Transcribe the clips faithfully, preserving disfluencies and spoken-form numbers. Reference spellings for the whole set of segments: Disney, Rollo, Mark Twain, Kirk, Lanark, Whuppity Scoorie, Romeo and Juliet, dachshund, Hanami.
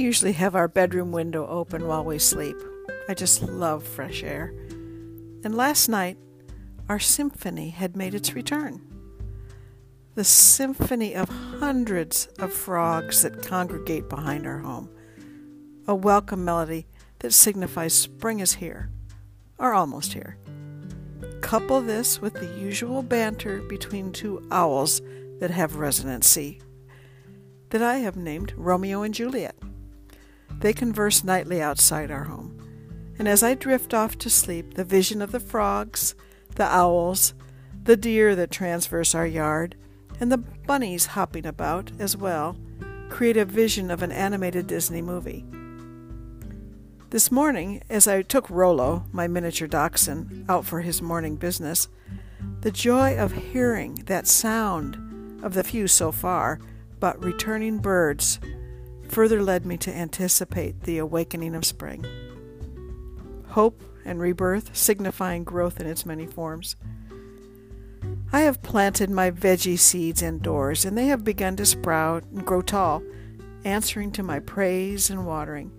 usually have our bedroom window open while we sleep. I just love fresh air. And last night, our symphony had made its return. The symphony of hundreds of frogs that congregate behind our home. A welcome melody that signifies spring is here, or almost here. Couple this with the usual banter between two owls that have resonancy, that I have named Romeo and Juliet. They converse nightly outside our home, and as I drift off to sleep, the vision of the frogs, the owls, the deer that traverse our yard, and the bunnies hopping about as well, create a vision of an animated Disney movie. This morning, as I took Rollo, my miniature dachshund, out for his morning business, the joy of hearing that sound of the few so far, but returning birds, further led me to anticipate the awakening of spring. Hope and rebirth, signifying growth in its many forms. I have planted my veggie seeds indoors, and they have begun to sprout and grow tall, answering to my praise and watering.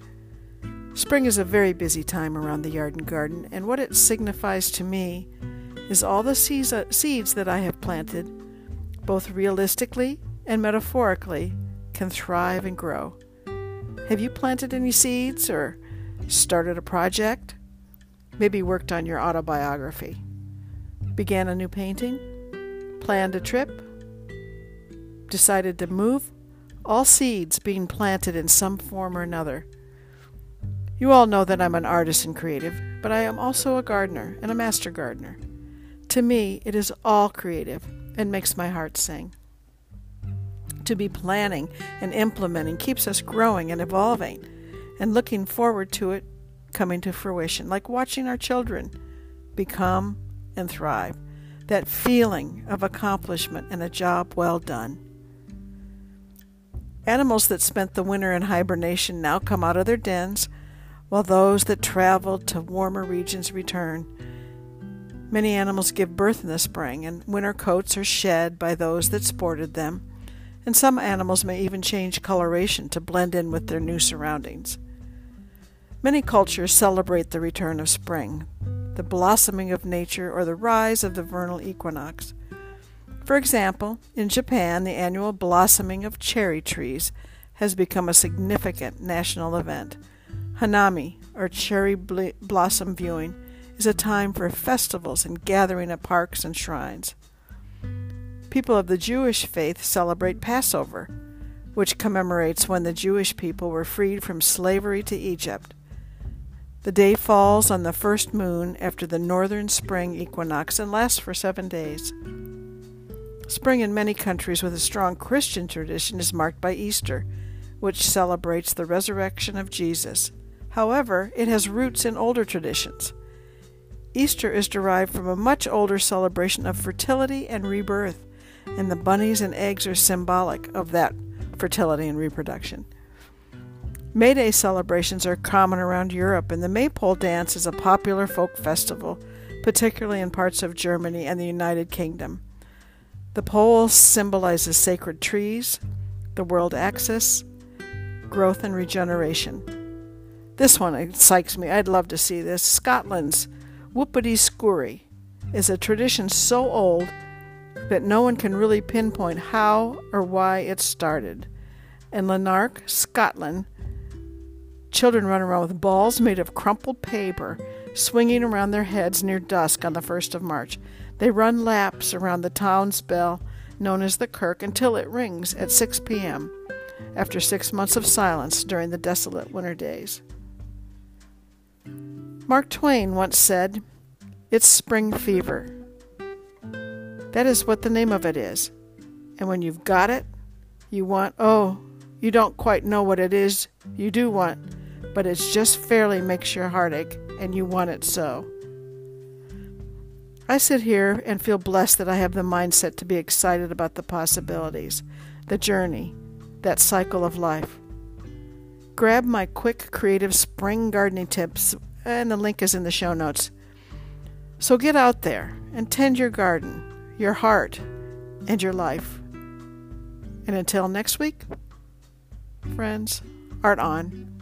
Spring is a very busy time around the yard and garden, and what it signifies to me is all the seeds that I have planted, both realistically and metaphorically, can thrive and grow. Have you planted any seeds or started a project? Maybe worked on your autobiography? Began a new painting? Planned a trip? Decided to move? All seeds being planted in some form or another. You all know that I'm an artist and creative, but I am also a gardener and a master gardener. To me, it is all creative and makes my heart sing. To be planning and implementing keeps us growing and evolving and looking forward to it coming to fruition, like watching our children become and thrive. That feeling of accomplishment and a job well done. Animals that spent the winter in hibernation now come out of their dens, while those that traveled to warmer regions return. Many animals give birth in the spring, and winter coats are shed by those that sported them, and some animals may even change coloration to blend in with their new surroundings. Many cultures celebrate the return of spring, the blossoming of nature, or the rise of the vernal equinox. For example, in Japan, the annual blossoming of cherry trees has become a significant national event. Hanami, or cherry bl- blossom viewing, is a time for festivals and gathering at parks and shrines. People of the Jewish faith celebrate Passover, which commemorates when the Jewish people were freed from slavery to Egypt. The day falls on the first moon after the northern spring equinox and lasts for seven days. Spring in many countries with a strong Christian tradition is marked by Easter, which celebrates the resurrection of Jesus. However, it has roots in older traditions. Easter is derived from a much older celebration of fertility and rebirth, and the bunnies and eggs are symbolic of that fertility and reproduction. May Day celebrations are common around Europe, and the Maypole dance is a popular folk festival, particularly in parts of Germany and the United Kingdom. The pole symbolizes sacred trees, the world axis, growth and regeneration. This one excites me. I'd love to see this. Scotland's Whuppity Scoorie is a tradition so old that no one can really pinpoint how or why it started. In Lanark, Scotland, children run around with balls made of crumpled paper swinging around their heads near dusk on the first of March. They run laps around the town's bell, known as the Kirk, until it rings at six p.m. after six months of silence during the desolate winter days. Mark Twain once said, "It's spring fever." That is what the name of it is. And when you've got it, you want, oh, you don't quite know what it is you do want, but it just fairly makes your heart ache, and you want it so. I sit here and feel blessed that I have the mindset to be excited about the possibilities, the journey, that cycle of life. Grab my quick, creative spring gardening tips, and the link is in the show notes. So get out there and tend your garden, your heart, and your life. And until next week, friends, art on.